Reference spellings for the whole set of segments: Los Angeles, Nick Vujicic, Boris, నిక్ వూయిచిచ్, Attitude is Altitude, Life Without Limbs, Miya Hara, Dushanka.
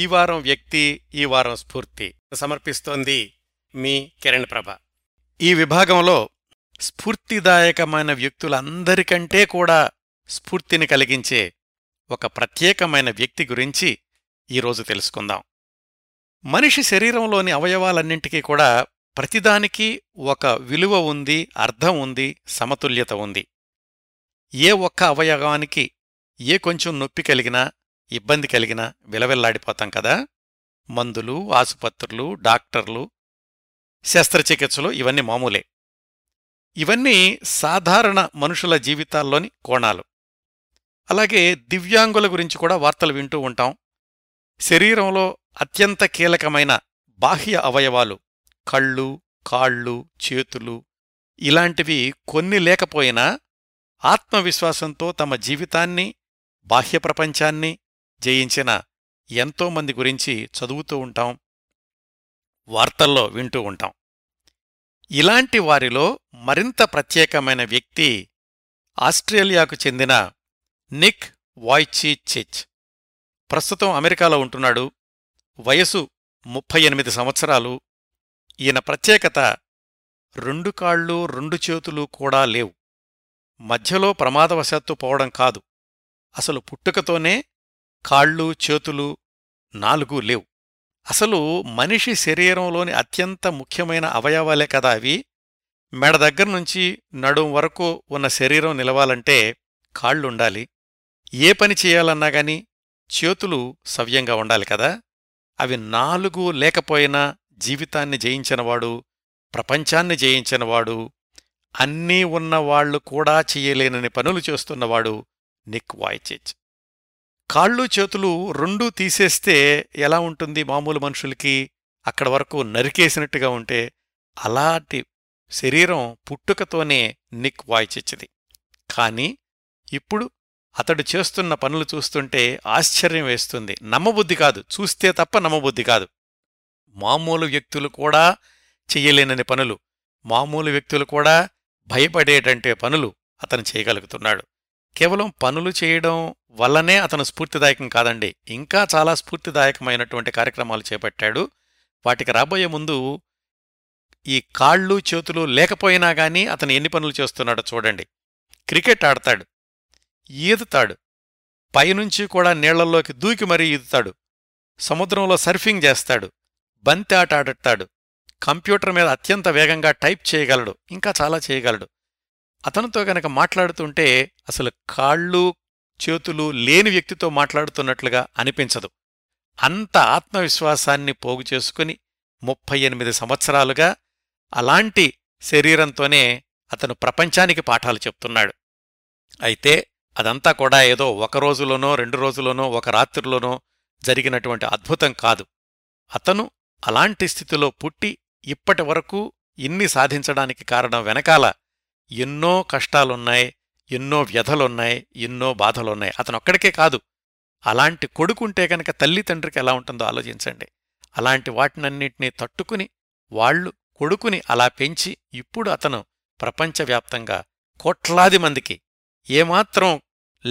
ఈ వారం వ్యక్తి, ఈ వారం స్ఫూర్తి సమర్పిస్తోంది మీ కిరణ్ ప్రభ. ఈ విభాగంలో స్ఫూర్తిదాయకమైన వ్యక్తులందరికంటే కూడా స్ఫూర్తిని కలిగించే ఒక ప్రత్యేకమైన వ్యక్తి గురించి ఈరోజు తెలుసుకుందాం. మనిషి శరీరంలోని అవయవాలన్నింటికీ కూడా ప్రతిదానికి ఒక విలువ ఉంది, అర్థం ఉంది, సమతుల్యత ఉంది. ఏ ఒక్క అవయవానికి ఏ కొంచెం నొప్పి కలిగినా, ఇబ్బంది కలిగినా విలవిల్లాడిపోతాం కదా. మందులు, ఆసుపత్రులు, డాక్టర్లు, శస్త్రచికిత్సలు ఇవన్నీ మామూలే. ఇవన్నీ సాధారణ మనుషుల జీవితాల్లోని కోణాలు. అలాగే దివ్యాంగుల గురించి కూడా వార్తలు వింటూ ఉంటాం. శరీరంలో అత్యంత కీలకమైన బాహ్య అవయవాలు కళ్ళు, కాళ్ళు, చేతులు ఇలాంటివి కొన్ని లేకపోయినా ఆత్మవిశ్వాసంతో తమ జీవితాన్ని, బాహ్య ప్రపంచాన్ని జయించిన ఎంతోమంది గురించి చదువుతూ ఉంటాం, వార్తల్లో వింటూ ఉంటాం. ఇలాంటి వారిలో మరింత ప్రత్యేకమైన వ్యక్తి ఆస్ట్రేలియాకు చెందిన నిక్ వూయిచిచిచ్. ప్రస్తుతం అమెరికాలో ఉంటున్నాడు. వయసు 38 సంవత్సరాలు. ఈయన ప్రత్యేకత 2 కాళ్ళు 2 చేతులు కూడా లేవు. మధ్యలో ప్రమాదవశాత్తు పోవడం కాదు, అసలు పుట్టుకతోనే కాళ్ళు, చేతులు 4 లేవు. అసలు మనిషి శరీరంలోని అత్యంత ముఖ్యమైన అవయవాలే కదా అవి. మెడ దగ్గర్నుంచి నడుం వరకు ఉన్న శరీరం నిలవాలంటే కాళ్ళుండాలి. ఏ పని చేయాలన్నా గాని చేతులు సవ్యంగా ఉండాలి కదా. అవి 4 లేకపోయినా జీవితాన్ని జయించినవాడు, ప్రపంచాన్ని జయించినవాడు, అన్నీ ఉన్నవాళ్లు కూడా చెయ్యలేనని పనులు చేస్తున్నవాడు నిక్ వూయిచిచ్. కాళ్ళు, చేతులు 2 తీసేస్తే ఎలా ఉంటుంది మామూలు మనుషులకి? అక్కడ వరకు నరికేసినట్టుగా ఉంటే అలాంటి శరీరం పుట్టుకతోనే నిక్ వూయిచిచ్ది. కాని ఇప్పుడు అతడు చేస్తున్న పనులు చూస్తుంటే ఆశ్చర్యం వేస్తుంది. నమ్మబుద్ధి కాదు, చూస్తే తప్ప నమ్మబుద్ధి కాదు. మామూలు వ్యక్తులు కూడా చెయ్యలేనని పనులు, మామూలు వ్యక్తులు కూడా భయపడేటంటే పనులు అతను చేయగలుగుతున్నాడు. కేవలం పనులు చేయడం వల్లనే అతను స్ఫూర్తిదాయకం కాదండి, ఇంకా చాలా స్ఫూర్తిదాయకమైనటువంటి కార్యక్రమాలు చేపట్టాడు. వాటికి రాబోయే ముందు ఈ కాళ్ళు, చేతులు లేకపోయినా గానీ అతను ఎన్ని పనులు చేస్తున్నాడో చూడండి. క్రికెట్ ఆడతాడు, ఈదుతాడు, పైనుంచి కూడా నీళ్లలోకి దూకి మరీ ఈదుతాడు, సముద్రంలో సర్ఫింగ్ చేస్తాడు, బంతి ఆట ఆడతాడు, కంప్యూటర్ మీద అత్యంత వేగంగా టైప్ చేయగలడు, ఇంకా చాలా చేయగలడు. అతనితో గనక మాట్లాడుతుంటే అసలు కాళ్ళు, చేతులు లేని వ్యక్తితో మాట్లాడుతున్నట్లుగా అనిపించదు. అంత ఆత్మవిశ్వాసాన్ని పోగు చేసుకుని 38 సంవత్సరాలుగా అలాంటి శరీరంతోనే అతను ప్రపంచానికి పాఠాలు చెప్తున్నాడు. అయితే అదంతా కూడా ఏదో ఒక రోజులోనో, 2 రోజులోనో, ఒక రాత్రిలోనో జరిగినటువంటి అద్భుతం కాదు. అతను అలాంటి స్థితిలో పుట్టి ఇప్పటి వరకు ఇన్ని సాధించడానికి కారణం వెనకాల ఎన్నో కష్టాలున్నాయి, ఎన్నో వ్యధలున్నాయి, ఎన్నో బాధలున్నాయి. అతనొక్కడికే కాదు, అలాంటి కొడుకుంటే కనుక తల్లిదండ్రికి ఎలా ఉంటుందో ఆలోచించండి. అలాంటి వాటినన్నింటినీ తట్టుకుని వాళ్లు కొడుకుని అలా పెంచి ఇప్పుడు అతను ప్రపంచవ్యాప్తంగా కోట్లాది మందికి ఏమాత్రం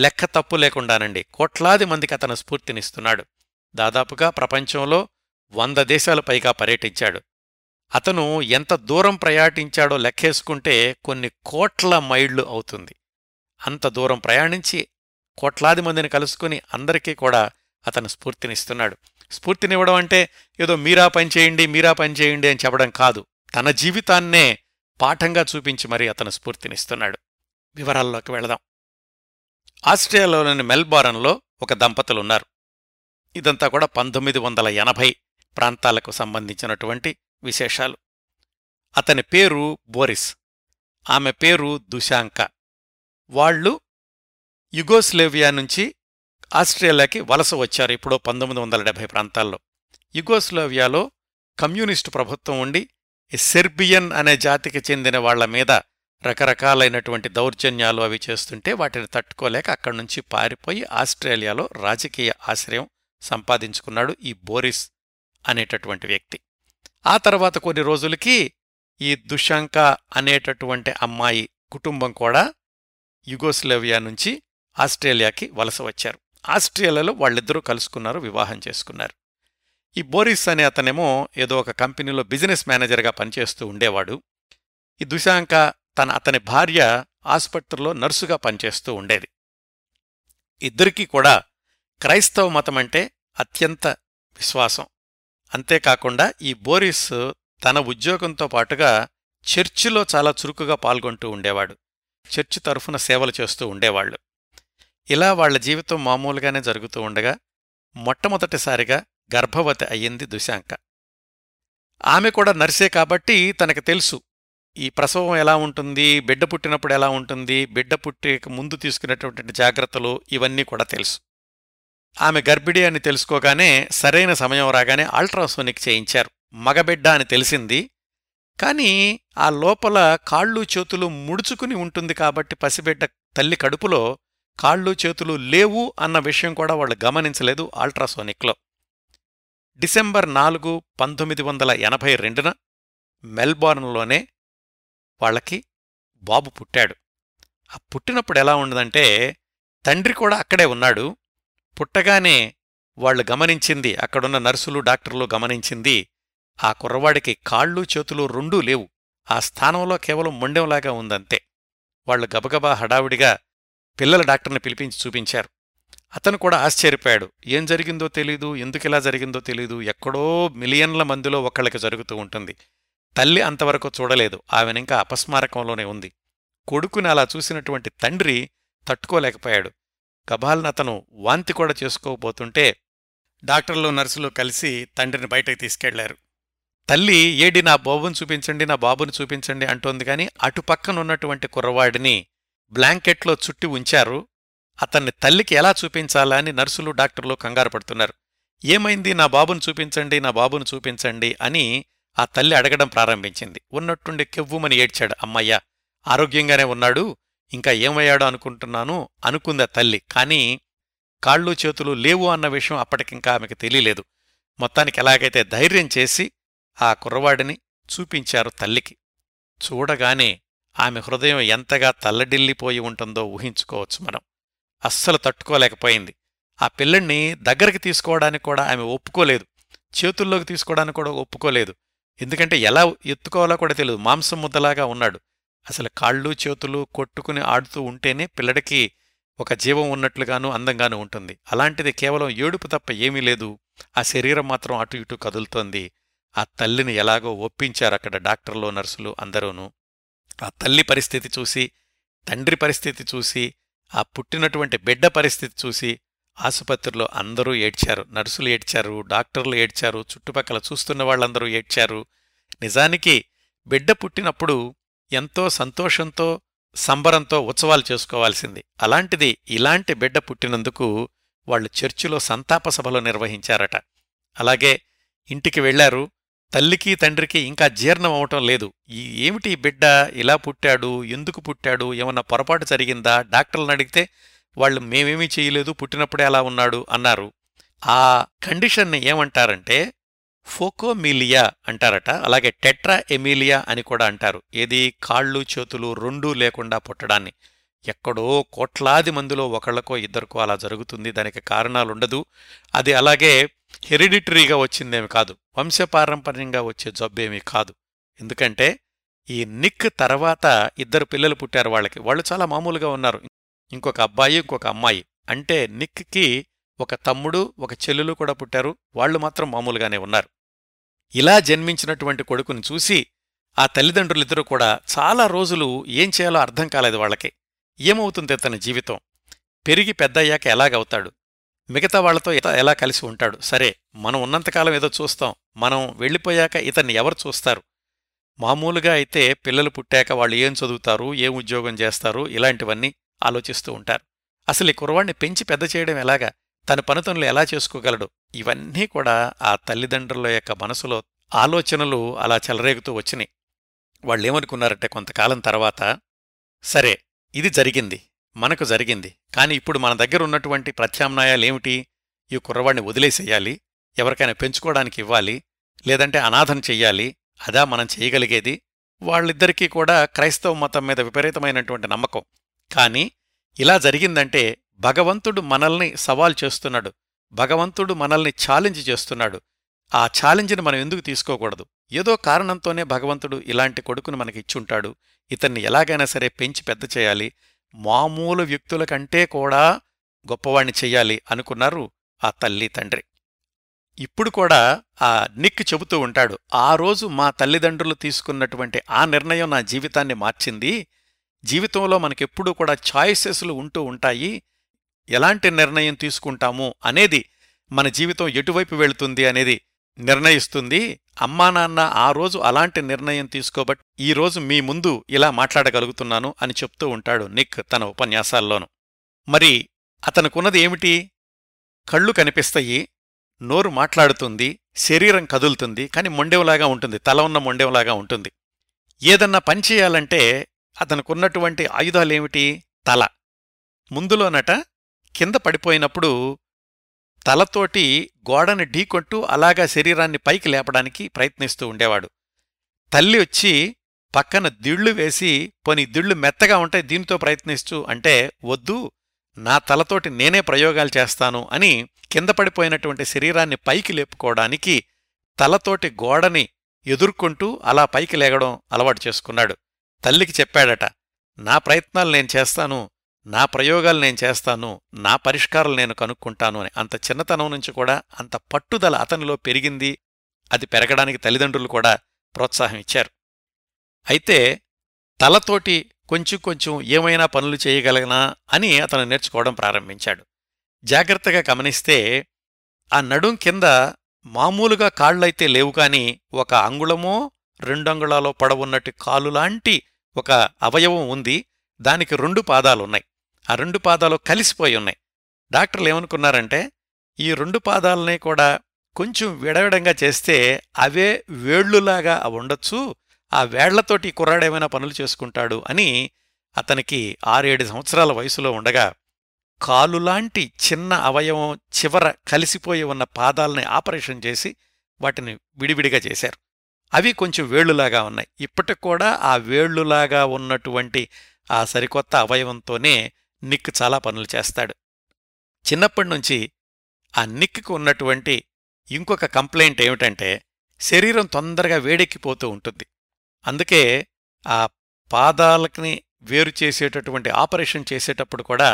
లెక్క తప్పు లేకుండానండి కోట్లాది మందికి అతను స్ఫూర్తినిస్తున్నాడు. దాదాపుగా ప్రపంచంలో 100 దేశాలు పైగా పర్యటించాడు. అతను ఎంత దూరం ప్రయాణించాడో లెక్కేసుకుంటే కొన్ని కోట్ల మైళ్ళు అవుతుంది. అంత దూరం ప్రయాణించి కోట్లాది మందిని కలుసుకుని అందరికీ కూడా అతను స్ఫూర్తినిస్తున్నాడు. స్ఫూర్తినివ్వడం అంటే ఏదో మీరా పనిచేయండి, మీరా పనిచేయండి అని చెప్పడం కాదు, తన జీవితాన్నే పాఠంగా చూపించి మరీ అతను స్ఫూర్తినిస్తున్నాడు. వివరాల్లోకి వెళదాం. ఆస్ట్రేలియాలోని మెల్బోర్న్లో ఒక దంపతులున్నారు. ఇదంతా కూడా 1980 ప్రాంతాలకు సంబంధించినటువంటి విశేషాలు. అతని పేరు బోరిస్, ఆమె పేరు దుశాంక. వాళ్ళు యుగోస్లేవియా నుంచి ఆస్ట్రేలియాకి వలస వచ్చారు ఇప్పుడు 1970 ప్రాంతాల్లో. యుగోస్లేవియాలో కమ్యూనిస్టు ప్రభుత్వం ఉండి సెర్బియన్ అనే జాతికి చెందిన వాళ్ల మీద రకరకాలైనటువంటి దౌర్జన్యాలు అవి చేస్తుంటే వాటిని తట్టుకోలేక అక్కడి నుంచి పారిపోయి ఆస్ట్రేలియాలో రాజకీయ ఆశ్రయం సంపాదించుకున్నాడు ఈ బోరిస్ అనేటటువంటి వ్యక్తి. ఆ తర్వాత కొన్ని రోజులకి ఈ దుశాంక అనేటటువంటి అమ్మాయి కుటుంబం కూడా యుగోస్లేవియా నుంచి ఆస్ట్రేలియాకి వలస వచ్చారు. ఆస్ట్రేలియాలో వాళ్ళిద్దరూ కలుసుకున్నారు, వివాహం చేసుకున్నారు. ఈ బోరిస్ అనే అతనేమో ఏదో ఒక కంపెనీలో బిజినెస్ మేనేజర్గా పనిచేస్తూ ఉండేవాడు. ఈ దుశాంక అతని భార్య ఆసుపత్రిలో నర్సుగా పనిచేస్తూ ఉండేది. ఇద్దరికీ కూడా క్రైస్తవ మతం అంటే అత్యంత విశ్వాసం. అంతేకాకుండా ఈ బోరిస్ తన ఉద్యోగంతో పాటుగా చర్చిలో చాలా చురుకుగా పాల్గొంటూ ఉండేవాడు, చర్చి తరఫున సేవలు చేస్తూ ఉండేవాళ్లు. ఇలా వాళ్ల జీవితం మామూలుగానే జరుగుతూ ఉండగా మొట్టమొదటిసారిగా గర్భవతి అయ్యింది దుశాంక. ఆమె కూడా నర్సే కాబట్టి తనకు తెలుసు ఈ ప్రసవం ఎలా ఉంటుంది, బిడ్డ పుట్టినప్పుడు ఎలా ఉంటుంది, బిడ్డ పుట్టక ముందు తీసుకునేటువంటి జాగ్రత్తలు ఇవన్నీ కూడా తెలుసు. ఆమె గర్భిణి అని తెలుసుకోగానే సరైన సమయం రాగానే అల్ట్రాసోనిక్ చేయించారు. మగబిడ్డ అని తెలిసింది, కానీ ఆ లోపల కాళ్ళు చేతులు ముడుచుకుని ఉంటుంది కాబట్టి పసిబిడ్డ తల్లి కడుపులో కాళ్ళు చేతులు లేవు అన్న విషయం కూడా వాళ్ళు గమనించలేదు అల్ట్రాసోనిక్లో. డిసెంబర్ 4 1982న మెల్బోర్న్లోనే వాళ్ళకి బాబు పుట్టాడు. ఆ పుట్టినప్పుడు ఎలా ఉండదంటే తండ్రి కూడా అక్కడే ఉన్నాడు. పుట్టగానే వాళ్ళు గమనించింది, అక్కడున్న నర్సులు డాక్టర్లు గమనించింది, ఆ కుర్రవాడికి కాళ్ళు చేతులు రెండూ లేవు, ఆ స్థానంలో కేవలం మొండెంలాగా ఉందంతే. వాళ్ళు గబగబా హడావుడిగా పిల్లల డాక్టర్ని పిలిపించి చూపించారు. అతను కూడా ఆశ్చర్యపోయాడు, ఏం జరిగిందో తెలీదు, ఎందుకిలా జరిగిందో తెలీదు, ఎక్కడో మిలియన్ల మందిలో ఒకళ్ళకి జరుగుతూ ఉంటుంది. తల్లి అంతవరకు చూడలేదు, ఆమెనింకా అపస్మారకంలోనే ఉంది. కొడుకుని అలా చూసినటువంటి తండ్రి తట్టుకోలేకపోయాడు. గబాల్నతను వాంతి కూడా చేసుకోబోతుంటే డాక్టర్లు నర్సులు కలిసి తండ్రిని బయటకు తీసుకెళ్లారు. తల్లి ఏడి నా బాబుని చూపించండి, నా బాబుని చూపించండి అంటోంది, కానీ అటుపక్కనున్నటువంటి కుర్రవాడిని బ్లాంకెట్లో చుట్టి ఉంచారు. అతన్ని తల్లికి ఎలా చూపించాలా అని నర్సులు డాక్టర్లు కంగారు పడుతున్నారు. ఏమైంది, నా బాబుని చూపించండి, నా బాబుని చూపించండి అని ఆ తల్లి అడగడం ప్రారంభించింది. ఉన్నట్టుండి కెవ్వుమని ఏడ్చాడు అమ్మయ్య. ఆరోగ్యంగానే ఉన్నాడు, ఇంకా ఏమయ్యాడో అనుకుంటున్నాను అనుకుంది ఆ తల్లి. కానీ కాళ్ళు చేతులు లేవు అన్న విషయం అప్పటికింకా ఆమెకు తెలియలేదు. మొత్తానికి ఎలాగైతే ధైర్యం చేసి ఆ కుర్రవాడిని చూపించారు తల్లికి. చూడగానే ఆమె హృదయం ఎంతగా తల్లడిల్లిపోయి ఉంటుందో ఊహించుకోవచ్చు మనం. అస్సలు తట్టుకోలేకపోయింది. ఆ పిల్లణ్ణి దగ్గరికి తీసుకోవడానికి కూడా ఆమె ఒప్పుకోలేదు, చేతుల్లోకి తీసుకోవడానికి కూడా ఒప్పుకోలేదు. ఎందుకంటే ఎలా ఎత్తుకోవాలో కూడా తెలియదు, మాంసం ముద్దలాగా ఉన్నాడు. అసలు కాళ్ళు చేతులు కొట్టుకుని ఆడుతూ ఉంటేనే పిల్లడికి ఒక జీవం ఉన్నట్లుగాను అందంగానూ ఉంటుంది. అలాంటిది కేవలం ఏడుపు తప్ప ఏమీ లేదు, ఆ శరీరం మాత్రం అటు ఇటు కదులుతోంది. ఆ తల్లిని ఎలాగో ఒప్పించారు అక్కడ డాక్టర్లు నర్సులు అందరూనూ. ఆ తల్లి పరిస్థితి చూసి, తండ్రి పరిస్థితి చూసి, ఆ పుట్టినటువంటి బిడ్డ పరిస్థితి చూసి ఆసుపత్రిలో అందరూ ఏడ్చారు. నర్సులు ఏడ్చారు, డాక్టర్లు ఏడ్చారు, చుట్టుపక్కల చూస్తున్న వాళ్ళందరూ ఏడ్చారు. నిజానికి బిడ్డ పుట్టినప్పుడు ఎంతో సంతోషంతో సంబరంతో ఉత్సవాలు చేసుకోవాల్సింది, అలాంటిది ఇలాంటి బిడ్డ పుట్టినందుకు వాళ్ళు చర్చిలో సంతాప సభలు నిర్వహించారట. అలాగే ఇంటికి వెళ్లారు. తల్లికి తండ్రికి ఇంకా జీర్ణం అవటం లేదు, ఈ ఏమిటి బిడ్డ ఇలా పుట్టాడు, ఎందుకు పుట్టాడు, ఏమన్నా పొరపాటు జరిగిందా? డాక్టర్లను అడిగితే వాళ్ళు మేమేమీ చేయలేదు, పుట్టినప్పుడే అలా ఉన్నాడు అన్నారు. ఆ కండిషన్ని ఏమంటారంటే ఫోకోమిలియా అంటారట. అలాగే టెట్రాఎమిలియా అని కూడా అంటారు. ఏది కాళ్ళు చేతులు రెండూ లేకుండా పుట్టడాన్ని. ఎక్కడో కోట్లాది మందిలో ఒకళ్ళకో ఇద్దరికో అలా జరుగుతుంది, దానికి కారణాలుండదు. అది అలాగే హెరిడిటరీగా వచ్చిందేమి కాదు, వంశపారంపర్యంగా వచ్చే జబ్బేమీ కాదు. ఎందుకంటే ఈ నిక్ తర్వాత ఇద్దరు పిల్లలు పుట్టారు వాళ్ళకి. వాళ్ళు చాలా మామూలుగా ఉన్నారు, ఇంకొక అబ్బాయి ఇంకొక అమ్మాయి. అంటే నిక్కి ఒక తమ్ముడు ఒక చెల్లెలు కూడా పుట్టారు, వాళ్ళు మాత్రం మామూలుగానే ఉన్నారు. ఇలా జన్మించినటువంటి కొడుకుని చూసి ఆ తల్లిదండ్రులిద్దరూ కూడా చాలా రోజులు ఏం చేయాలో అర్థం కాలేదు వాళ్ళకి. ఏమవుతుంది తన జీవితం, పెరిగి పెద్దయ్యాక ఎలాగవుతాడు, మిగతా వాళ్లతో ఎలా కలిసి ఉంటాడు, సరే మనం ఉన్నంతకాలం ఏదో చూస్తాం, మనం వెళ్ళిపోయాక ఇతన్ని ఎవరు చూస్తారు? మామూలుగా అయితే పిల్లలు పుట్టాక వాళ్ళు ఏం చదువుతారు, ఏం ఉద్యోగం చేస్తారు, ఇలాంటివన్నీ ఆలోచిస్తూ ఉంటారు. అసలు ఈ కుర్రవాణ్ణి పెంచి పెద్ద చేయడం ఎలాగా, తన పనితనులు ఎలా చేసుకోగలడు, ఇవన్నీ కూడా ఆ తల్లిదండ్రుల యొక్క మనసులో ఆలోచనలు అలా చెలరేగుతూ వచ్చినాయి. వాళ్ళేమనుకున్నారంటే కొంతకాలం తర్వాత సరే ఇది జరిగింది, మనకు జరిగింది, కానీ ఇప్పుడు మన దగ్గర ఉన్నటువంటి ప్రత్యామ్నాయాలేమిటి? ఈ కుర్రవాడిని వదిలేసేయాలి, ఎవరికైనా పెంచుకోవడానికి ఇవ్వాలి, లేదంటే అనాథం చెయ్యాలి, అదా మనం చేయగలిగేది. వాళ్ళిద్దరికీ కూడా క్రైస్తవ మతం మీద విపరీతమైనటువంటి నమ్మకం. కానీ ఇలా జరిగిందంటే భగవంతుడు మనల్ని సవాల్ చేస్తున్నాడు, భగవంతుడు మనల్ని ఛాలెంజ్ చేస్తున్నాడు. ఆ ఛాలెంజ్ని మనం ఎందుకు తీసుకోకూడదు? ఏదో కారణంతోనే భగవంతుడు ఇలాంటి కొడుకును మనకిచ్చుంటాడు, ఇతన్ని ఎలాగైనా సరే పెంచి పెద్ద చేయాలి, మామూలు వ్యక్తుల కంటే కూడా గొప్పవాణ్ణి చెయ్యాలి అనుకున్నారు ఆ తల్లి తండ్రి. ఇప్పుడు కూడా ఆ నిక్ చెబుతూ ఉంటాడు, ఆ రోజు మా తల్లిదండ్రులు తీసుకున్నటువంటి ఆ నిర్ణయం నా జీవితాన్ని మార్చింది. జీవితంలో మనకెప్పుడూ కూడా ఛాయిసెస్లు ఉంటూ ఉంటాయి, ఎలాంటి నిర్ణయం తీసుకుంటాము అనేది మన జీవితం ఎటువైపు వెళుతుంది అనేది నిర్ణయిస్తుంది. అమ్మా నాన్న ఆ రోజు అలాంటి నిర్ణయం తీసుకోబట్టి ఈరోజు మీ ముందు ఇలా మాట్లాడగలుగుతున్నాను అని చెప్తూ ఉంటాడు నిక్ తన ఉపన్యాసాల్లోనూ. మరి అతనుకున్నది ఏమిటి? కళ్ళు కనిపిస్తాయి, నోరు మాట్లాడుతుంది, శరీరం కదులుతుంది, కానీ మొండెంలాగా ఉంటుంది, తల ఉన్న మొండెంలాగా ఉంటుంది. ఏదన్నా పని చేయాలంటే అతనుకున్నటువంటి ఆయుధాలేమిటి? తల. ముందులోనట కింద పడిపోయినప్పుడు తలతోటి గోడని ఢీకొంటూ అలాగా శరీరాన్ని పైకి లేపడానికి ప్రయత్నిస్తూ ఉండేవాడు. తల్లి వచ్చి పక్కన దిళ్లు వేసి, పోనీ దిళ్లు మెత్తగా ఉంటాయి దీనితో ప్రయత్నిస్తూ అంటే, వద్దు నా తలతోటి నేనే ప్రయోగాలు చేస్తాను అని కింద పడిపోయినటువంటి శరీరాన్ని పైకి లేపుకోవడానికి తలతోటి గోడని ఎదుర్కొంటూ అలా పైకి లేగడం అలవాటు చేసుకున్నాడు. తల్లికి చెప్పాడట, నా ప్రయత్నాలు నేను చేస్తాను, నా ప్రయోగాలు నేను చేస్తాను, నా పరిష్కారాలు నేను కనుక్కుంటాను అని. అంత చిన్నతనం నుంచి కూడా అంత పట్టుదల అతనిలో పెరిగింది. అది పెరగడానికి తల్లిదండ్రులు కూడా ప్రోత్సాహం ఇచ్చారు. అయితే తలతోటి కొంచెం కొంచెం ఏమైనా పనులు చేయగలనా అని అతను నేర్చుకోవడం ప్రారంభించాడు. జాగ్రత్తగా గమనిస్తే ఆ నడుం కింద మామూలుగా కాళ్ళైతే లేవు, కానీ ఒక అంగుళమో రెండంగుళాలో పొడవున్నట్టు కాలులాంటి ఒక అవయవం ఉంది, దానికి రెండు పాదాలున్నాయి, ఆ రెండు పాదాలు కలిసిపోయి ఉన్నాయి. డాక్టర్లు ఏమనుకున్నారంటే ఈ రెండు పాదాలని కూడా కొంచెం విడవిడంగా చేస్తే అవే వేళ్లులాగా అవి ఉండొచ్చు, ఆ వేళ్లతోటి కుర్రాడేమైనా పనులు చేసుకుంటాడు అని అతనికి 6-7 సంవత్సరాల వయసులో ఉండగా కాలులాంటి చిన్న అవయవం చివర కలిసిపోయి ఉన్న పాదాలని ఆపరేషన్ చేసి వాటిని విడివిడిగా చేశారు. అవి కొంచెం వేళ్లులాగా ఉన్నాయి. ఇప్పటికి కూడా ఆ వేళ్లులాగా ఉన్నటువంటి ఆ సరికొత్త అవయవంతోనే నిక్ చాలా పనులు చేస్తాడు. చిన్నప్పటి నుంచి ఆ నిక్కు ఉన్నటువంటి ఇంకొక కంప్లైంట్ ఏమిటంటే శరీరం తొందరగా వేడెక్కిపోతూ ఉంటుంది. అందుకే ఆ పాదాలని వేరు చేసేటటువంటి ఆపరేషన్ చేసేటప్పుడు కూడా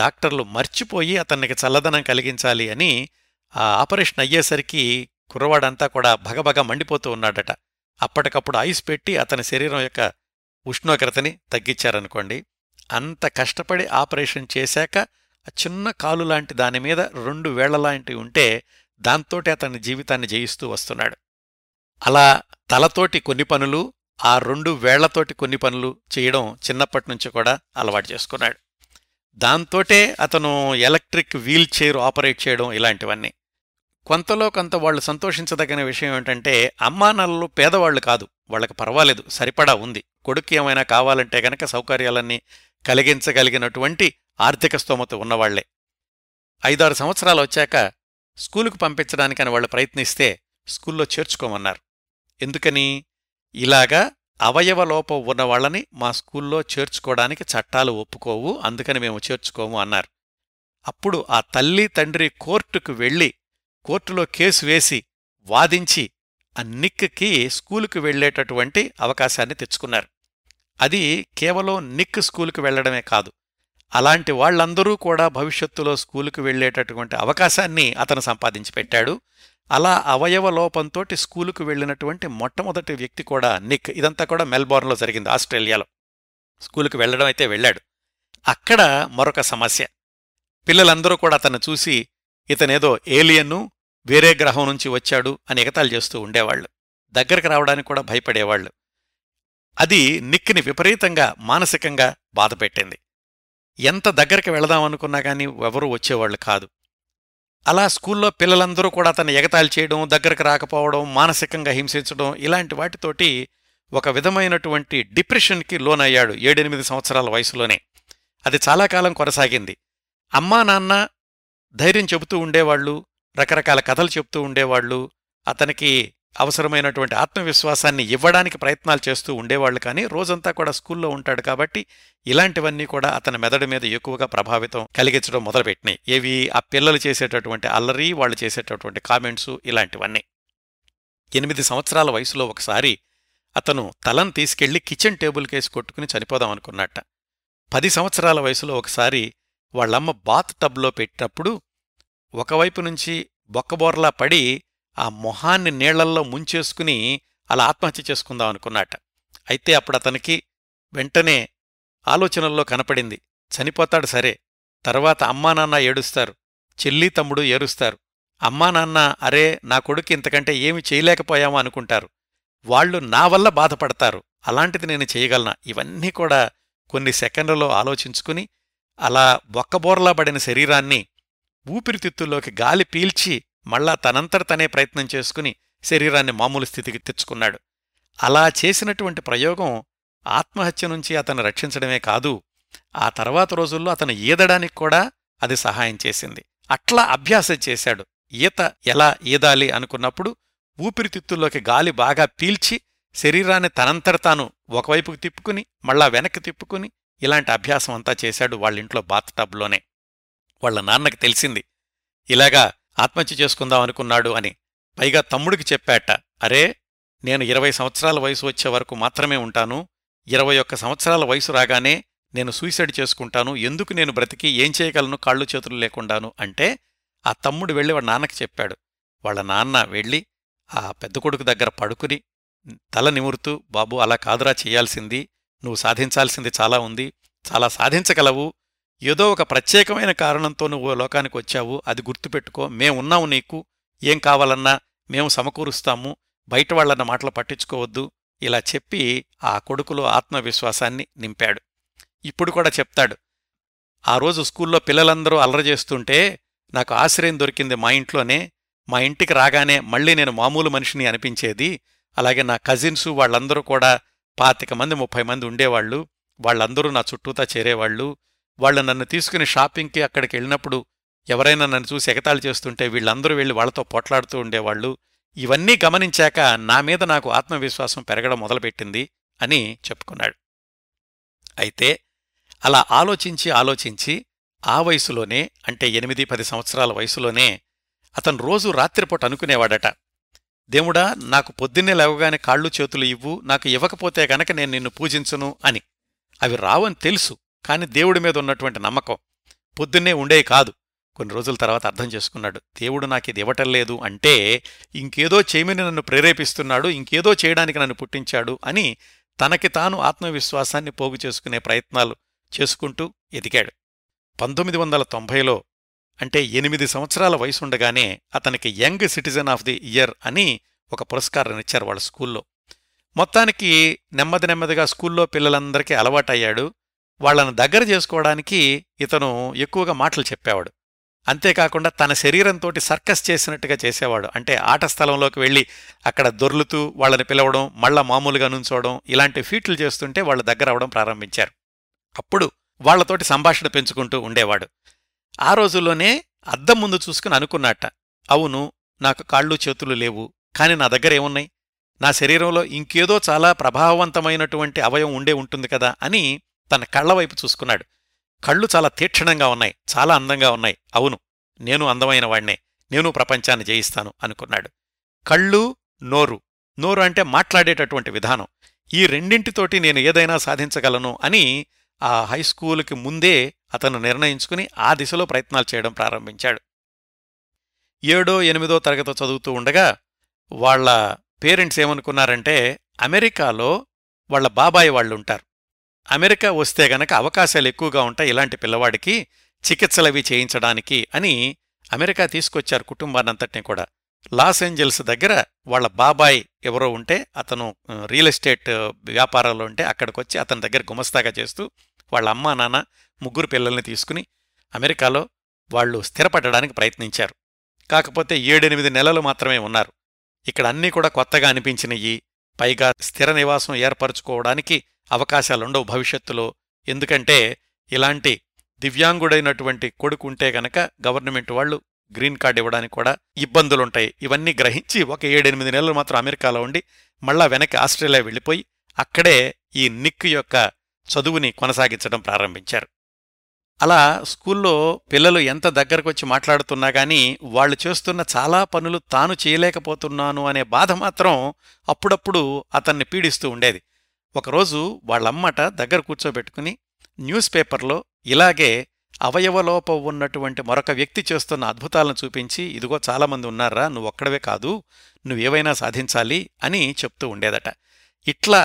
డాక్టర్లు మర్చిపోయి అతనికి చల్లదనం కలిగించాలి అని ఆ ఆపరేషన్ అయ్యేసరికి కుర్రవాడంతా కూడా భగభగ మండిపోతూ ఉన్నాడట. అప్పటికప్పుడు ఐస్ పెట్టి అతని శరీరం యొక్క ఉష్ణోగ్రతని తగ్గించారనుకోండి. అంత కష్టపడి ఆపరేషన్ చేశాక ఆ చిన్న కాలులాంటి దానిమీద రెండు వేళ్లలాంటివి ఉంటే దాంతోటి అతని జీవితాన్ని జయిస్తూ వస్తున్నాడు. అలా తలతోటి కొన్ని పనులు, ఆ రెండు వేళ్లతోటి కొన్ని పనులు చేయడం చిన్నప్పటి నుంచి కూడా అలవాటు చేసుకున్నాడు. దాంతోటే అతను ఎలక్ట్రిక్ వీల్ చైర్ ఆపరేట్ చేయడం ఇలాంటివన్నీ. కొంతలో కొంత వాళ్ళు సంతోషించదగిన విషయం ఏమిటంటే అమ్మానాన్నలు పేదవాళ్లు కాదు, వాళ్ళకి పర్వాలేదు, సరిపడా ఉంది. కొడుక్కి ఏమైనా కావాలంటే గనక సౌకర్యాలన్నీ కలిగించగలిగినటువంటి ఆర్థిక స్తోమత ఉన్నవాళ్లే. 5-6 సంవత్సరాలు వచ్చాక స్కూలుకు పంపించడానికని వాళ్ళు ప్రయత్నిస్తే స్కూల్లో చేర్చుకోమన్నారు. ఎందుకని? ఇలాగా అవయవలోపం ఉన్నవాళ్లని మా స్కూల్లో చేర్చుకోవడానికి చట్టాలు ఒప్పుకోవు, అందుకని మేము చేర్చుకోము అన్నారు. అప్పుడు ఆ తల్లి తండ్రి కోర్టుకు వెళ్ళి కోర్టులో కేసు వేసి వాదించి ఆ నిక్కి స్కూలుకు వెళ్లేటటువంటి అవకాశాన్ని తెచ్చుకున్నారు. అది కేవలం నిక్ స్కూలుకు వెళ్లడమే కాదు, అలాంటి వాళ్లందరూ కూడా భవిష్యత్తులో స్కూలుకు వెళ్లేటటువంటి అవకాశాన్ని అతను సంపాదించి పెట్టాడు. అలా అవయవ లోపంతోటి స్కూలుకు వెళ్లినటువంటి మొట్టమొదటి వ్యక్తి కూడా నిక్. ఇదంతా కూడా మెల్బోర్న్లో జరిగింది, ఆస్ట్రేలియాలో. స్కూలుకు వెళ్లడం అయితే వెళ్ళాడు. అక్కడ మరొక సమస్య, పిల్లలందరూ కూడా అతను చూసి ఇతనేదో ఏలియన్ను, వేరే గ్రహం నుంచి వచ్చాడు అని ఎగతాలు చేస్తూ ఉండేవాళ్లు. దగ్గరికి రావడానికి కూడా భయపడేవాళ్లు. అది నిక్ని విపరీతంగా మానసికంగా బాధపెట్టింది. ఎంత దగ్గరికి వెళదామనుకున్నా కానీ ఎవరూ వచ్చేవాళ్లు కాదు. అలా స్కూల్లో పిల్లలందరూ కూడా అతను ఎగతాలు చేయడం, దగ్గరకు రాకపోవడం, మానసికంగా హింసించడం, ఇలాంటి వాటితోటి ఒక విధమైనటువంటి డిప్రెషన్కి లోనయ్యాడు 7-8 సంవత్సరాల వయసులోనే. అది చాలా కాలం కొనసాగింది. అమ్మా నాన్న ధైర్యం చెబుతూ ఉండేవాళ్లు, రకరకాల కథలు చెప్తూ ఉండేవాళ్లు, అతనికి అవసరమైనటువంటి ఆత్మవిశ్వాసాన్ని ఇవ్వడానికి ప్రయత్నాలు చేస్తూ ఉండేవాళ్లు. కానీ రోజంతా కూడా స్కూల్లో ఉంటాడు కాబట్టి ఇలాంటివన్నీ కూడా అతని మెదడు మీద ఎక్కువగా ప్రభావితం కలిగించడం మొదలుపెట్టినాయి. ఏవి? ఆ పిల్లలు చేసేటటువంటి అల్లరి, వాళ్ళు చేసేటటువంటి కామెంట్సు, ఇలాంటివన్నీ. 8 సంవత్సరాల వయసులో ఒకసారి అతను తలను తీసుకెళ్లి కిచెన్ టేబుల్ కేసి కొట్టుకుని చనిపోదామనుకున్నట్ట. 10 సంవత్సరాల వయసులో ఒకసారి వాళ్లమ్మ బాత్ టబ్లో పెట్టినప్పుడు ఒకవైపు నుంచి బొక్కబోర్లా పడి ఆ మొహాన్ని నీళ్లల్లో ముంచేసుకుని అలా ఆత్మహత్య చేసుకుందాం అనుకున్నట్ట. అయితే అప్పుడు అతనికి వెంటనే ఆలోచనల్లో కనపడింది, చనిపోతాడు సరే, తర్వాత అమ్మానాన్న ఏడుస్తారు, చెల్లి తమ్ముడు ఏరుస్తారు, అమ్మానాన్న అరే నా కొడుకు ఇంతకంటే ఏమి చేయలేకపోయామో అనుకుంటారు, వాళ్లు నా వల్ల బాధపడతారు, అలాంటిది నేను చేయగలనా? ఇవన్నీ కూడా కొన్ని సెకండ్లలో ఆలోచించుకుని అలా బొక్కబోర్లా పడిన శరీరాన్ని ఊపిరితిత్తుల్లోకి గాలి పీల్చి మళ్ళా తనంతటతనే ప్రయత్నం చేసుకుని శరీరాన్ని మామూలు స్థితికి తెచ్చుకున్నాడు. అలా చేసినటువంటి ప్రయోగం ఆత్మహత్య నుంచి అతను రక్షించడమే కాదు, ఆ తర్వాత రోజుల్లో అతను ఈదడానికి కూడా అది సహాయం చేసింది. అట్లా అభ్యాసం చేశాడు. ఈత ఎలా ఈదాలి అనుకున్నప్పుడు ఊపిరితిత్తుల్లోకి గాలి బాగా పీల్చి శరీరాన్ని తనంతటతాను ఒకవైపుకు తిప్పుకుని మళ్ళా వెనక్కి తిప్పుకుని ఇలాంటి అభ్యాసం అంతా చేశాడు వాళ్ళింట్లో బాత్ టబ్లోనే. వాళ్ళ నాన్నకి తెలిసింది ఇలాగా ఆత్మహత్య చేసుకుందాం అనుకున్నాడు అని. పైగా తమ్ముడికి చెప్పాట, అరే నేను 20 సంవత్సరాల వయసు వచ్చే వరకు మాత్రమే ఉంటాను, 21 సంవత్సరాల వయసు రాగానే నేను సూసైడ్ చేసుకుంటాను, ఎందుకు నేను బ్రతికి ఏం చేయగలను కాళ్ళు చేతులు లేకుండాను అంటే ఆ తమ్ముడు వెళ్ళి వాళ్ళ నాన్నకి చెప్పాడు. వాళ్ళ నాన్న వెళ్ళి ఆ పెద్ద కొడుకు దగ్గర పడుకుని తల నిమురుతూ, బాబు అలా కాదురా చేయాల్సింది, నువ్వు సాధించాల్సింది చాలా ఉంది, చాలా సాధించగలవు, ఏదో ఒక ప్రత్యేకమైన కారణంతో నువ్వు లోకానికి వచ్చావు, అది గుర్తుపెట్టుకో, మేమున్నాము నీకు, ఏం కావాలన్నా మేము సమకూరుస్తాము, బయట వాళ్లన్న మాటలు పట్టించుకోవద్దు, ఇలా చెప్పి ఆ కొడుకులో ఆత్మవిశ్వాసాన్ని నింపాడు. ఇప్పుడు కూడా చెప్తాడు, ఆ రోజు స్కూల్లో పిల్లలందరూ అల్లరి చేస్తుంటే నాకు ఆశ్రయం దొరికింది మా ఇంట్లోనే, మా ఇంటికి రాగానే మళ్ళీ నేను మామూలు మనిషిని అనిపించేది, అలాగే నా కజిన్సు వాళ్ళందరూ కూడా 25 మంది 30 మంది ఉండేవాళ్ళు, వాళ్ళందరూ నా చుట్టూతా చేరేవాళ్ళు, వాళ్ళు నన్ను తీసుకుని షాపింగ్కి అక్కడికి వెళ్ళినప్పుడు ఎవరైనా నన్ను చూసి ఎగతాళి చేస్తుంటే వీళ్ళందరూ వెళ్ళి వాళ్లతో పోట్లాడుతూ ఉండేవాళ్ళు, ఇవన్నీ గమనించాక నా మీద నాకు ఆత్మవిశ్వాసం పెరగడం మొదలుపెట్టింది అని చెప్పుకున్నాడు. అయితే అలా ఆలోచించి ఆలోచించి ఆ వయసులోనే అంటే 8-10 సంవత్సరాల వయసులోనే అతను రోజు రాత్రిపూట అనుకునేవాడట, దేవుడా నాకు పొద్దున్నే లేవగానే కాళ్ళు చేతులు ఇవ్వు, నాకు ఇవ్వకపోతే గనక నేను నిన్ను పూజించును అని. అవి రావని తెలుసు, కాని దేవుడి మీద ఉన్నటువంటి నమ్మకం పొద్దున్నే ఉండేవి కాదు. కొన్ని రోజుల తర్వాత అర్థం చేసుకున్నాడు, దేవుడు నాకు ఇది ఇవ్వటం లేదు అంటే ఇంకేదో చేయమని నన్ను ప్రేరేపిస్తున్నాడు, ఇంకేదో చేయడానికి నన్ను పుట్టించాడు అని తనకి తాను ఆత్మవిశ్వాసాన్ని పోగు చేసుకునే ప్రయత్నాలు చేసుకుంటూ ఎదిగాడు. 1990లో అంటే 8 సంవత్సరాల వయసుండగానే అతనికి young citizen of the year అని ఒక పురస్కారం ఇచ్చారు వాళ్ళ స్కూల్లో. మొత్తానికి నెమ్మది నెమ్మదిగా స్కూల్లో పిల్లలందరికీ అలవాటయ్యాడు. వాళ్లను దగ్గర చేసుకోవడానికి ఇతను ఎక్కువగా మాటలు చెప్పేవాడు. అంతేకాకుండా తన శరీరంతో సర్కస్ చేసినట్టుగా చేసేవాడు. అంటే ఆట స్థలంలోకి వెళ్ళి అక్కడ దొర్లుతూ వాళ్ళని పిలవడం, మళ్ళా మామూలుగా నుంచోవడం, ఇలాంటి ఫీట్లు చేస్తుంటే వాళ్ళు దగ్గర అవడం ప్రారంభించారు. అప్పుడు వాళ్లతోటి సంభాషణ పెంచుకుంటూ ఉండేవాడు. ఆ రోజుల్లోనే అద్దం ముందు చూసుకుని అనుకున్నట్ట, అవును నాకు కాళ్ళు చేతులు లేవు, కాని నా దగ్గర ఏమున్నాయి, నా శరీరంలో ఇంకేదో చాలా ప్రభావవంతమైనటువంటి అవయవం ఉండే ఉంటుంది కదా అని తన కళ్లవైపు చూసుకున్నాడు. కళ్ళు చాలా తీక్షణంగా ఉన్నాయి, చాలా అందంగా ఉన్నాయి, అవును నేను అందమైన వాణ్ణే, నేను ప్రపంచాన్ని జయిస్తాను అనుకున్నాడు. కళ్ళు, నోరు, నోరు అంటే మాట్లాడేటటువంటి విధానం, ఈ రెండింటితోటి నేను ఏదైనా సాధించగలను అని ఆ హైస్కూలుకి ముందే అతను నిర్ణయించుకుని ఆ దిశలో ప్రయత్నాలు చేయడం ప్రారంభించాడు. 7-8వ తరగతి చదువుతూ ఉండగా వాళ్ళ పేరెంట్స్ ఏమనుకున్నారంటే, అమెరికాలో వాళ్ళ బాబాయి వాళ్ళుంటారు, అమెరికా వస్తే గనక అవకాశాలు ఎక్కువగా ఉంటాయి ఇలాంటి పిల్లవాడికి చికిత్సలవి చేయించడానికి అని అమెరికా తీసుకొచ్చారు కుటుంబాన్నంతటినీ కూడా. లాస్ ఏంజల్స్ దగ్గర వాళ్ళ బాబాయ్ ఎవరో ఉంటే అతను రియల్ ఎస్టేట్ వ్యాపారంలో ఉంటే అక్కడికొచ్చి అతని దగ్గర గుమస్తాగా చేస్తూ వాళ్ళ అమ్మా నాన్న 3 పిల్లల్ని తీసుకుని అమెరికాలో వాళ్ళు స్థిరపడడానికి ప్రయత్నించారు. కాకపోతే 7-8 నెలలు మాత్రమే ఉన్నారు. ఇక్కడ అన్నీ కూడా కొత్తగా అనిపించినయి, పైగా స్థిర నివాసం ఏర్పరచుకోవడానికి అవకాశాలుండవు భవిష్యత్తులో, ఎందుకంటే ఇలాంటి దివ్యాంగుడైనటువంటి కొడుకు ఉంటే గనక గవర్నమెంట్ వాళ్ళు గ్రీన్ కార్డ్ ఇవ్వడానికి కూడా ఇబ్బందులుంటాయి. ఇవన్నీ గ్రహించి ఒక 7-8 నెలలు మాత్రం అమెరికాలో ఉండి మళ్ళా వెనక్కి ఆస్ట్రేలియా వెళ్ళిపోయి అక్కడే ఈ నిక్ యొక్క చదువుని కొనసాగించడం ప్రారంభించారు. అలా స్కూల్లో పిల్లలు ఎంత దగ్గరకు వచ్చి మాట్లాడుతున్నా కానీ వాళ్ళు చేస్తున్న చాలా పనులు తాను చేయలేకపోతున్నాను అనే బాధ మాత్రం అప్పుడప్పుడు అతన్ని పీడిస్తూ ఉండేది. ఒకరోజు వాళ్ళమ్మట దగ్గర కూర్చోబెట్టుకుని న్యూస్ పేపర్లో ఇలాగే అవయవలోపం ఉన్నటువంటి మరొక వ్యక్తి చేస్తున్న అద్భుతాలను చూపించి, ఇదిగో చాలామంది ఉన్నారా, నువ్వొక్కడవే కాదు, నువ్వేవైనా సాధించాలి అని చెప్తూ ఉండేదట. ఇట్లా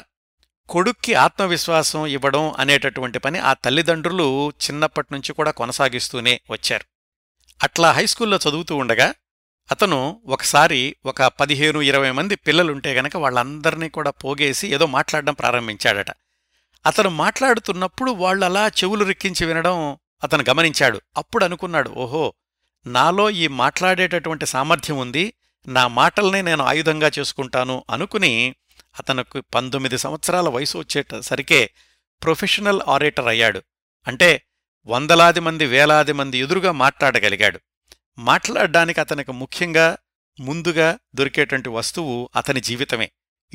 కొడుక్కి ఆత్మవిశ్వాసం ఇవ్వడం అనేటటువంటి పని ఆ తల్లిదండ్రులు చిన్నప్పటి నుంచి కూడా కొనసాగిస్తూనే వచ్చారు. అట్లా హైస్కూల్లో చదువుతూ ఉండగా అతను ఒకసారి ఒక 15-20 మంది పిల్లలుంటే గనక వాళ్ళందరినీ కూడా పోగేసి ఏదో మాట్లాడడం ప్రారంభించాడట. అతను మాట్లాడుతున్నప్పుడు వాళ్ళలా చెవులు రిక్కించి వినడం అతను గమనించాడు. అప్పుడు అనుకున్నాడు, ఓహో, నాలో ఈ మాట్లాడేటటువంటి సామర్థ్యం ఉంది, నా మాటల్నే నేను ఆయుధంగా చేసుకుంటాను అనుకుని అతనుకు 19 సంవత్సరాల వయసు వచ్చేసరికే ప్రొఫెషనల్ ఆరేటర్ అయ్యాడు. అంటే వందలాది మంది, వేలాది మంది ఎదురుగా మాట్లాడగలిగాడు. మాట్లాడడానికి అతనికి ముఖ్యంగా ముందుగా దొరికేటువంటి వస్తువు అతని జీవితమే.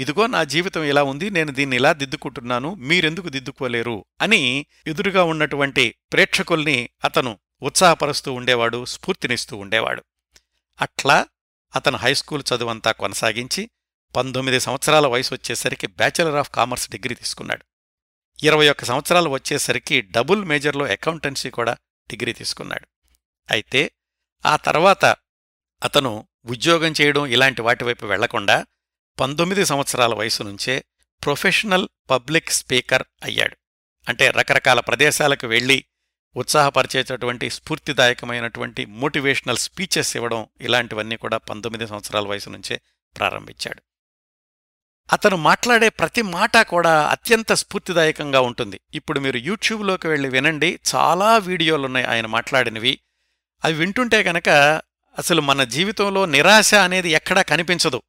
ఇదిగో నా జీవితం ఇలా ఉంది, నేను దీన్ని ఇలా దిద్దుకుంటున్నాను, మీరెందుకు దిద్దుకోలేరు అని ఎదురుగా ఉన్నటువంటి ప్రేక్షకుల్ని అతను ఉత్సాహపరుస్తూ ఉండేవాడు, స్ఫూర్తినిస్తూ ఉండేవాడు. అట్లా అతను హైస్కూల్ చదువంతా కొనసాగించి 19 సంవత్సరాల వయసు వచ్చేసరికి బ్యాచిలర్ ఆఫ్ కామర్స్ డిగ్రీ తీసుకున్నాడు. 21 సంవత్సరాలు వచ్చేసరికి డబుల్ మేజర్లో అకౌంటెన్సీ కూడా డిగ్రీ తీసుకున్నాడు. అయితే ఆ తర్వాత అతను ఉద్యోగం చేయడం ఇలాంటి వాటివైపు వెళ్లకుండా 19 సంవత్సరాల వయసు నుంచే ప్రొఫెషనల్ పబ్లిక్ స్పీకర్ అయ్యాడు. అంటే రకరకాల ప్రదేశాలకు వెళ్ళి ఉత్సాహపరిచేటటువంటి స్ఫూర్తిదాయకమైనటువంటి మోటివేషనల్ స్పీచెస్ ఇవ్వడం ఇలాంటివన్నీ కూడా 19 సంవత్సరాల వయసు నుంచే ప్రారంభించాడు. అతను మాట్లాడే ప్రతి మాట కూడా అత్యంత స్ఫూర్తిదాయకంగా ఉంటుంది. ఇప్పుడు మీరు యూట్యూబ్లోకి వెళ్ళి వినండి, చాలా వీడియోలున్నాయి ఆయన మాట్లాడినవి. అవి వింటుంటే కనుక అసలు మన జీవితంలో నిరాశ అనేది ఎక్కడా కనిపించదు.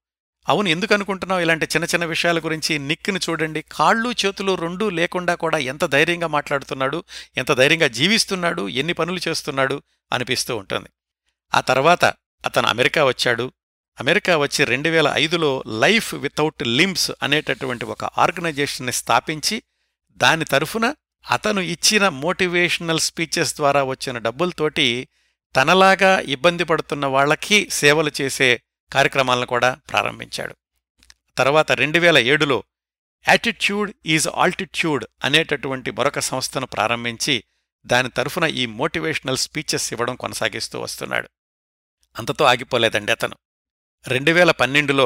అవును, ఎందుకు అనుకుంటున్నావు ఇలాంటి చిన్న చిన్న విషయాల గురించి? నిక్ని చూడండి, కాళ్ళు చేతులు రెండూ లేకుండా కూడా ఎంత ధైర్యంగా మాట్లాడుతున్నాడు, ఎంత ధైర్యంగా జీవిస్తున్నాడు, ఎన్ని పనులు చేస్తున్నాడు అనిపిస్తూ ఉంటుంది. ఆ తర్వాత అతను అమెరికా వచ్చాడు. అమెరికా వచ్చి 2005లో లైఫ్ వితౌట్ లింబ్స్ అనేటటువంటి ఒక ఆర్గనైజేషన్ని స్థాపించి దాని తరఫున అతను ఇచ్చిన మోటివేషనల్ స్పీచెస్ ద్వారా వచ్చిన డబ్బులతోటి తనలాగా ఇబ్బంది పడుతున్న వాళ్ళకి సేవలు చేసే కార్యక్రమాలను కూడా ప్రారంభించాడు. తర్వాత 2007లో యాటిట్యూడ్ ఈజ్ ఆల్టిట్యూడ్ అనేటటువంటి మరొక సంస్థను ప్రారంభించి దాని తరఫున ఈ మోటివేషనల్ స్పీచెస్ ఇవ్వడం కొనసాగిస్తూ వస్తున్నాడు. అంతతో ఆగిపోలేదండి అతను. 2012లో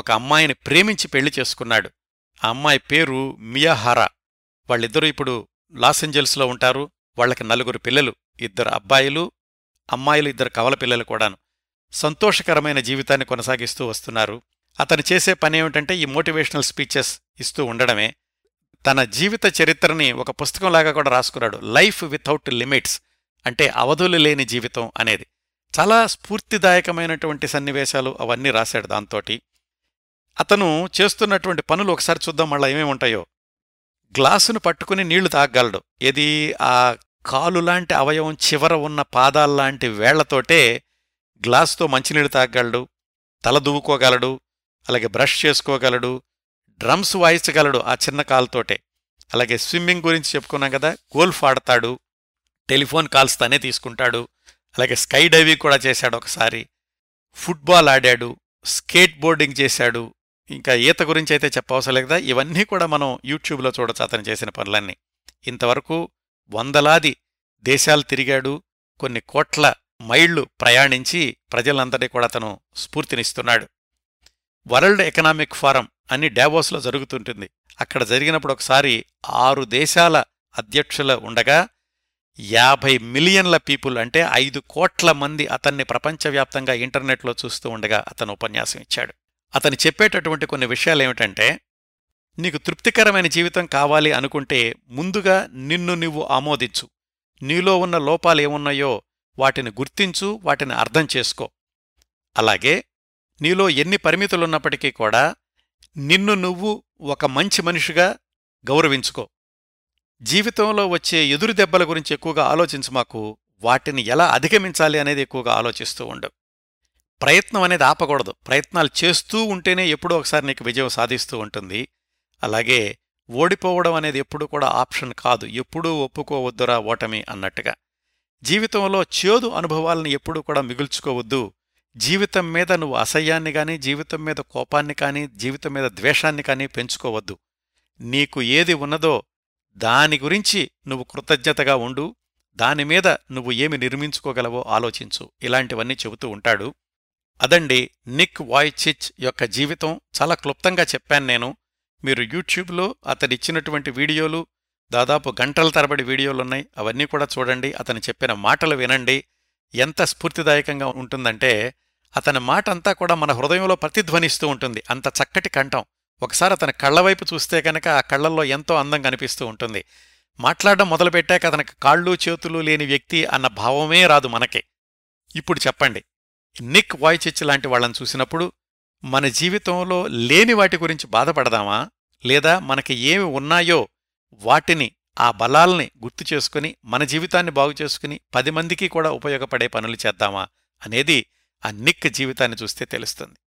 ఒక అమ్మాయిని ప్రేమించి పెళ్లి చేసుకున్నాడు. ఆ అమ్మాయి పేరు మియా హారా. వాళ్ళిద్దరూ ఇప్పుడు లాస్ ఏంజల్స్లో ఉంటారు. వాళ్ళకి 9 పిల్లలు, 2 అబ్బాయిలు, అమ్మాయిలు, 2 కవల పిల్లలు కూడాను. సంతోషకరమైన జీవితాన్ని కొనసాగిస్తూ వస్తున్నారు. అతను చేసే పనేమిటంటే ఈ మోటివేషనల్ స్పీచెస్ ఇస్తూ ఉండడమే. తన జీవిత చరిత్రని ఒక పుస్తకంలాగా కూడా రాసుకున్నాడు, లైఫ్ వితౌట్ లిమిట్స్, అంటే అవధులు లేని జీవితం అనేది. చాలా స్ఫూర్తిదాయకమైనటువంటి సన్నివేశాలు అవన్నీ రాశాడు. దాంతోటి అతను చేస్తున్నటువంటి పనులు ఒకసారి చూద్దాం, మళ్ళీ ఏమేమి ఉంటాయో. గ్లాసును పట్టుకుని నీళ్లు తాగగలడు. ఏది, ఆ కాలులాంటి అవయవం చివర ఉన్న పాదాల్లాంటి వేళ్లతోటే గ్లాసుతో మంచినీళ్ళు తాగగలడు. తల దువ్వుకోగలడు, అలాగే బ్రష్ చేసుకోగలడు, డ్రమ్స్ వాయించగలడు ఆ చిన్న కాలుతోటే. అలాగే స్విమ్మింగ్ గురించి చెప్పుకున్నాం కదా, గోల్ఫ్ ఆడతాడు, టెలిఫోన్ కాల్స్ తనే తీసుకుంటాడు, అలాగే స్కై డైవింగ్ కూడా చేశాడు ఒకసారి, ఫుట్బాల్ ఆడాడు, స్కేట్ బోర్డింగ్ చేశాడు. ఇంకా ఈత గురించి అయితే చెప్పవసరం లేదు కదా, ఇవన్నీ కూడా మనం యూట్యూబ్లో చూడొచ్చు అతను చేసిన పనులన్నీ. ఇంతవరకు వందలాది దేశాలు తిరిగాడు, కొన్ని కోట్ల మైళ్ళు ప్రయాణించి ప్రజలందరినీ కూడా అతను స్ఫూర్తినిస్తున్నాడు. వరల్డ్ ఎకనామిక్ ఫారం అని డావోస్లో జరుగుతుంటుంది. అక్కడ జరిగినప్పుడు ఒకసారి 6 దేశాల అధ్యక్షులు ఉండగా 50 మిలియన్ల పీపుల్, అంటే 5 కోట్ల మంది అతన్ని ప్రపంచవ్యాప్తంగా ఇంటర్నెట్లో చూస్తూ ఉండగా అతను ఉపన్యాసం ఇచ్చాడు. అతను చెప్పేటటువంటి కొన్ని విషయాలు ఏమిటంటే, నీకు తృప్తికరమైన జీవితం కావాలి అనుకుంటే ముందుగా నిన్ను నువ్వు ఆమోదించు, నీలో ఉన్న లోపాలు ఏమున్నాయో వాటిని గుర్తించు, వాటిని అర్థం చేసుకో. అలాగే నీలో ఎన్ని పరిమితులున్నప్పటికీ కూడా నిన్ను నువ్వు ఒక మంచి మనిషిగా గౌరవించుకో. జీవితంలో వచ్చే ఎదురు దెబ్బల గురించి ఎక్కువగా ఆలోచించు మాకు, వాటిని ఎలా అధిగమించాలి అనేది ఎక్కువగా ఆలోచిస్తూ ఉండు. ప్రయత్నం అనేది ఆపకూడదు, ప్రయత్నాలు చేస్తూ ఉంటేనే ఎప్పుడో ఒకసారి నీకు విజయం సాధిస్తూ ఉంటుంది. అలాగే ఓడిపోవడం అనేది ఎప్పుడూ కూడా ఆప్షన్ కాదు. ఎప్పుడూ ఒప్పుకోవద్దురా ఓటమి అన్నట్టుగా. జీవితంలో చేదు అనుభవాలను ఎప్పుడూ కూడా మిగుల్చుకోవద్దు. జీవితం మీద నువ్వు అసహ్యాన్ని కానీ, జీవితం మీద కోపాన్ని కానీ, జీవితం మీద ద్వేషాన్ని కానీ పెంచుకోవద్దు. నీకు ఏది ఉన్నదో దాని గురించి నువ్వు కృతజ్ఞతగా ఉండు. దానిమీద నువ్వు ఏమి నిర్మించుకోగలవో ఆలోచించు. ఇలాంటివన్నీ చెబుతూ ఉంటాడు. అదండి నిక్ వూయిచిచ్ యొక్క జీవితం. చాలా క్లుప్తంగా చెప్పాను నేను. మీరు యూట్యూబ్లో అతనిచ్చినటువంటి వీడియోలు, దాదాపు గంటల తరబడి వీడియోలున్నాయి, అవన్నీ కూడా చూడండి. అతను చెప్పిన మాటలు వినండి. ఎంత స్ఫూర్తిదాయకంగా ఉంటుందంటే అతని మాట అంతా కూడా మన హృదయంలో ప్రతిధ్వనిస్తూ ఉంటుంది. అంత చక్కటి కంఠం. ఒకసారి అతని కళ్లవైపు చూస్తే కనుక ఆ కళ్లల్లో ఎంతో అందం కనిపిస్తూ ఉంటుంది. మాట్లాడడం మొదలుపెట్టాక అతనికి కాళ్ళు చేతులు లేని వ్యక్తి అన్న భావమే రాదు మనకి. ఇప్పుడు చెప్పండి, నిక్ వూయిచిచ్ లాంటి వాళ్ళని చూసినప్పుడు మన జీవితంలో లేని వాటి గురించి బాధపడదామా, లేదా మనకి ఏమి ఉన్నాయో వాటిని, ఆ బలాల్ని గుర్తు చేసుకుని మన జీవితాన్ని బాగు చేసుకుని 10 మందికి కూడా ఉపయోగపడే పనులు చేద్దామా అనేది ఆ నిక్ జీవితాన్ని చూస్తే తెలుస్తుంది.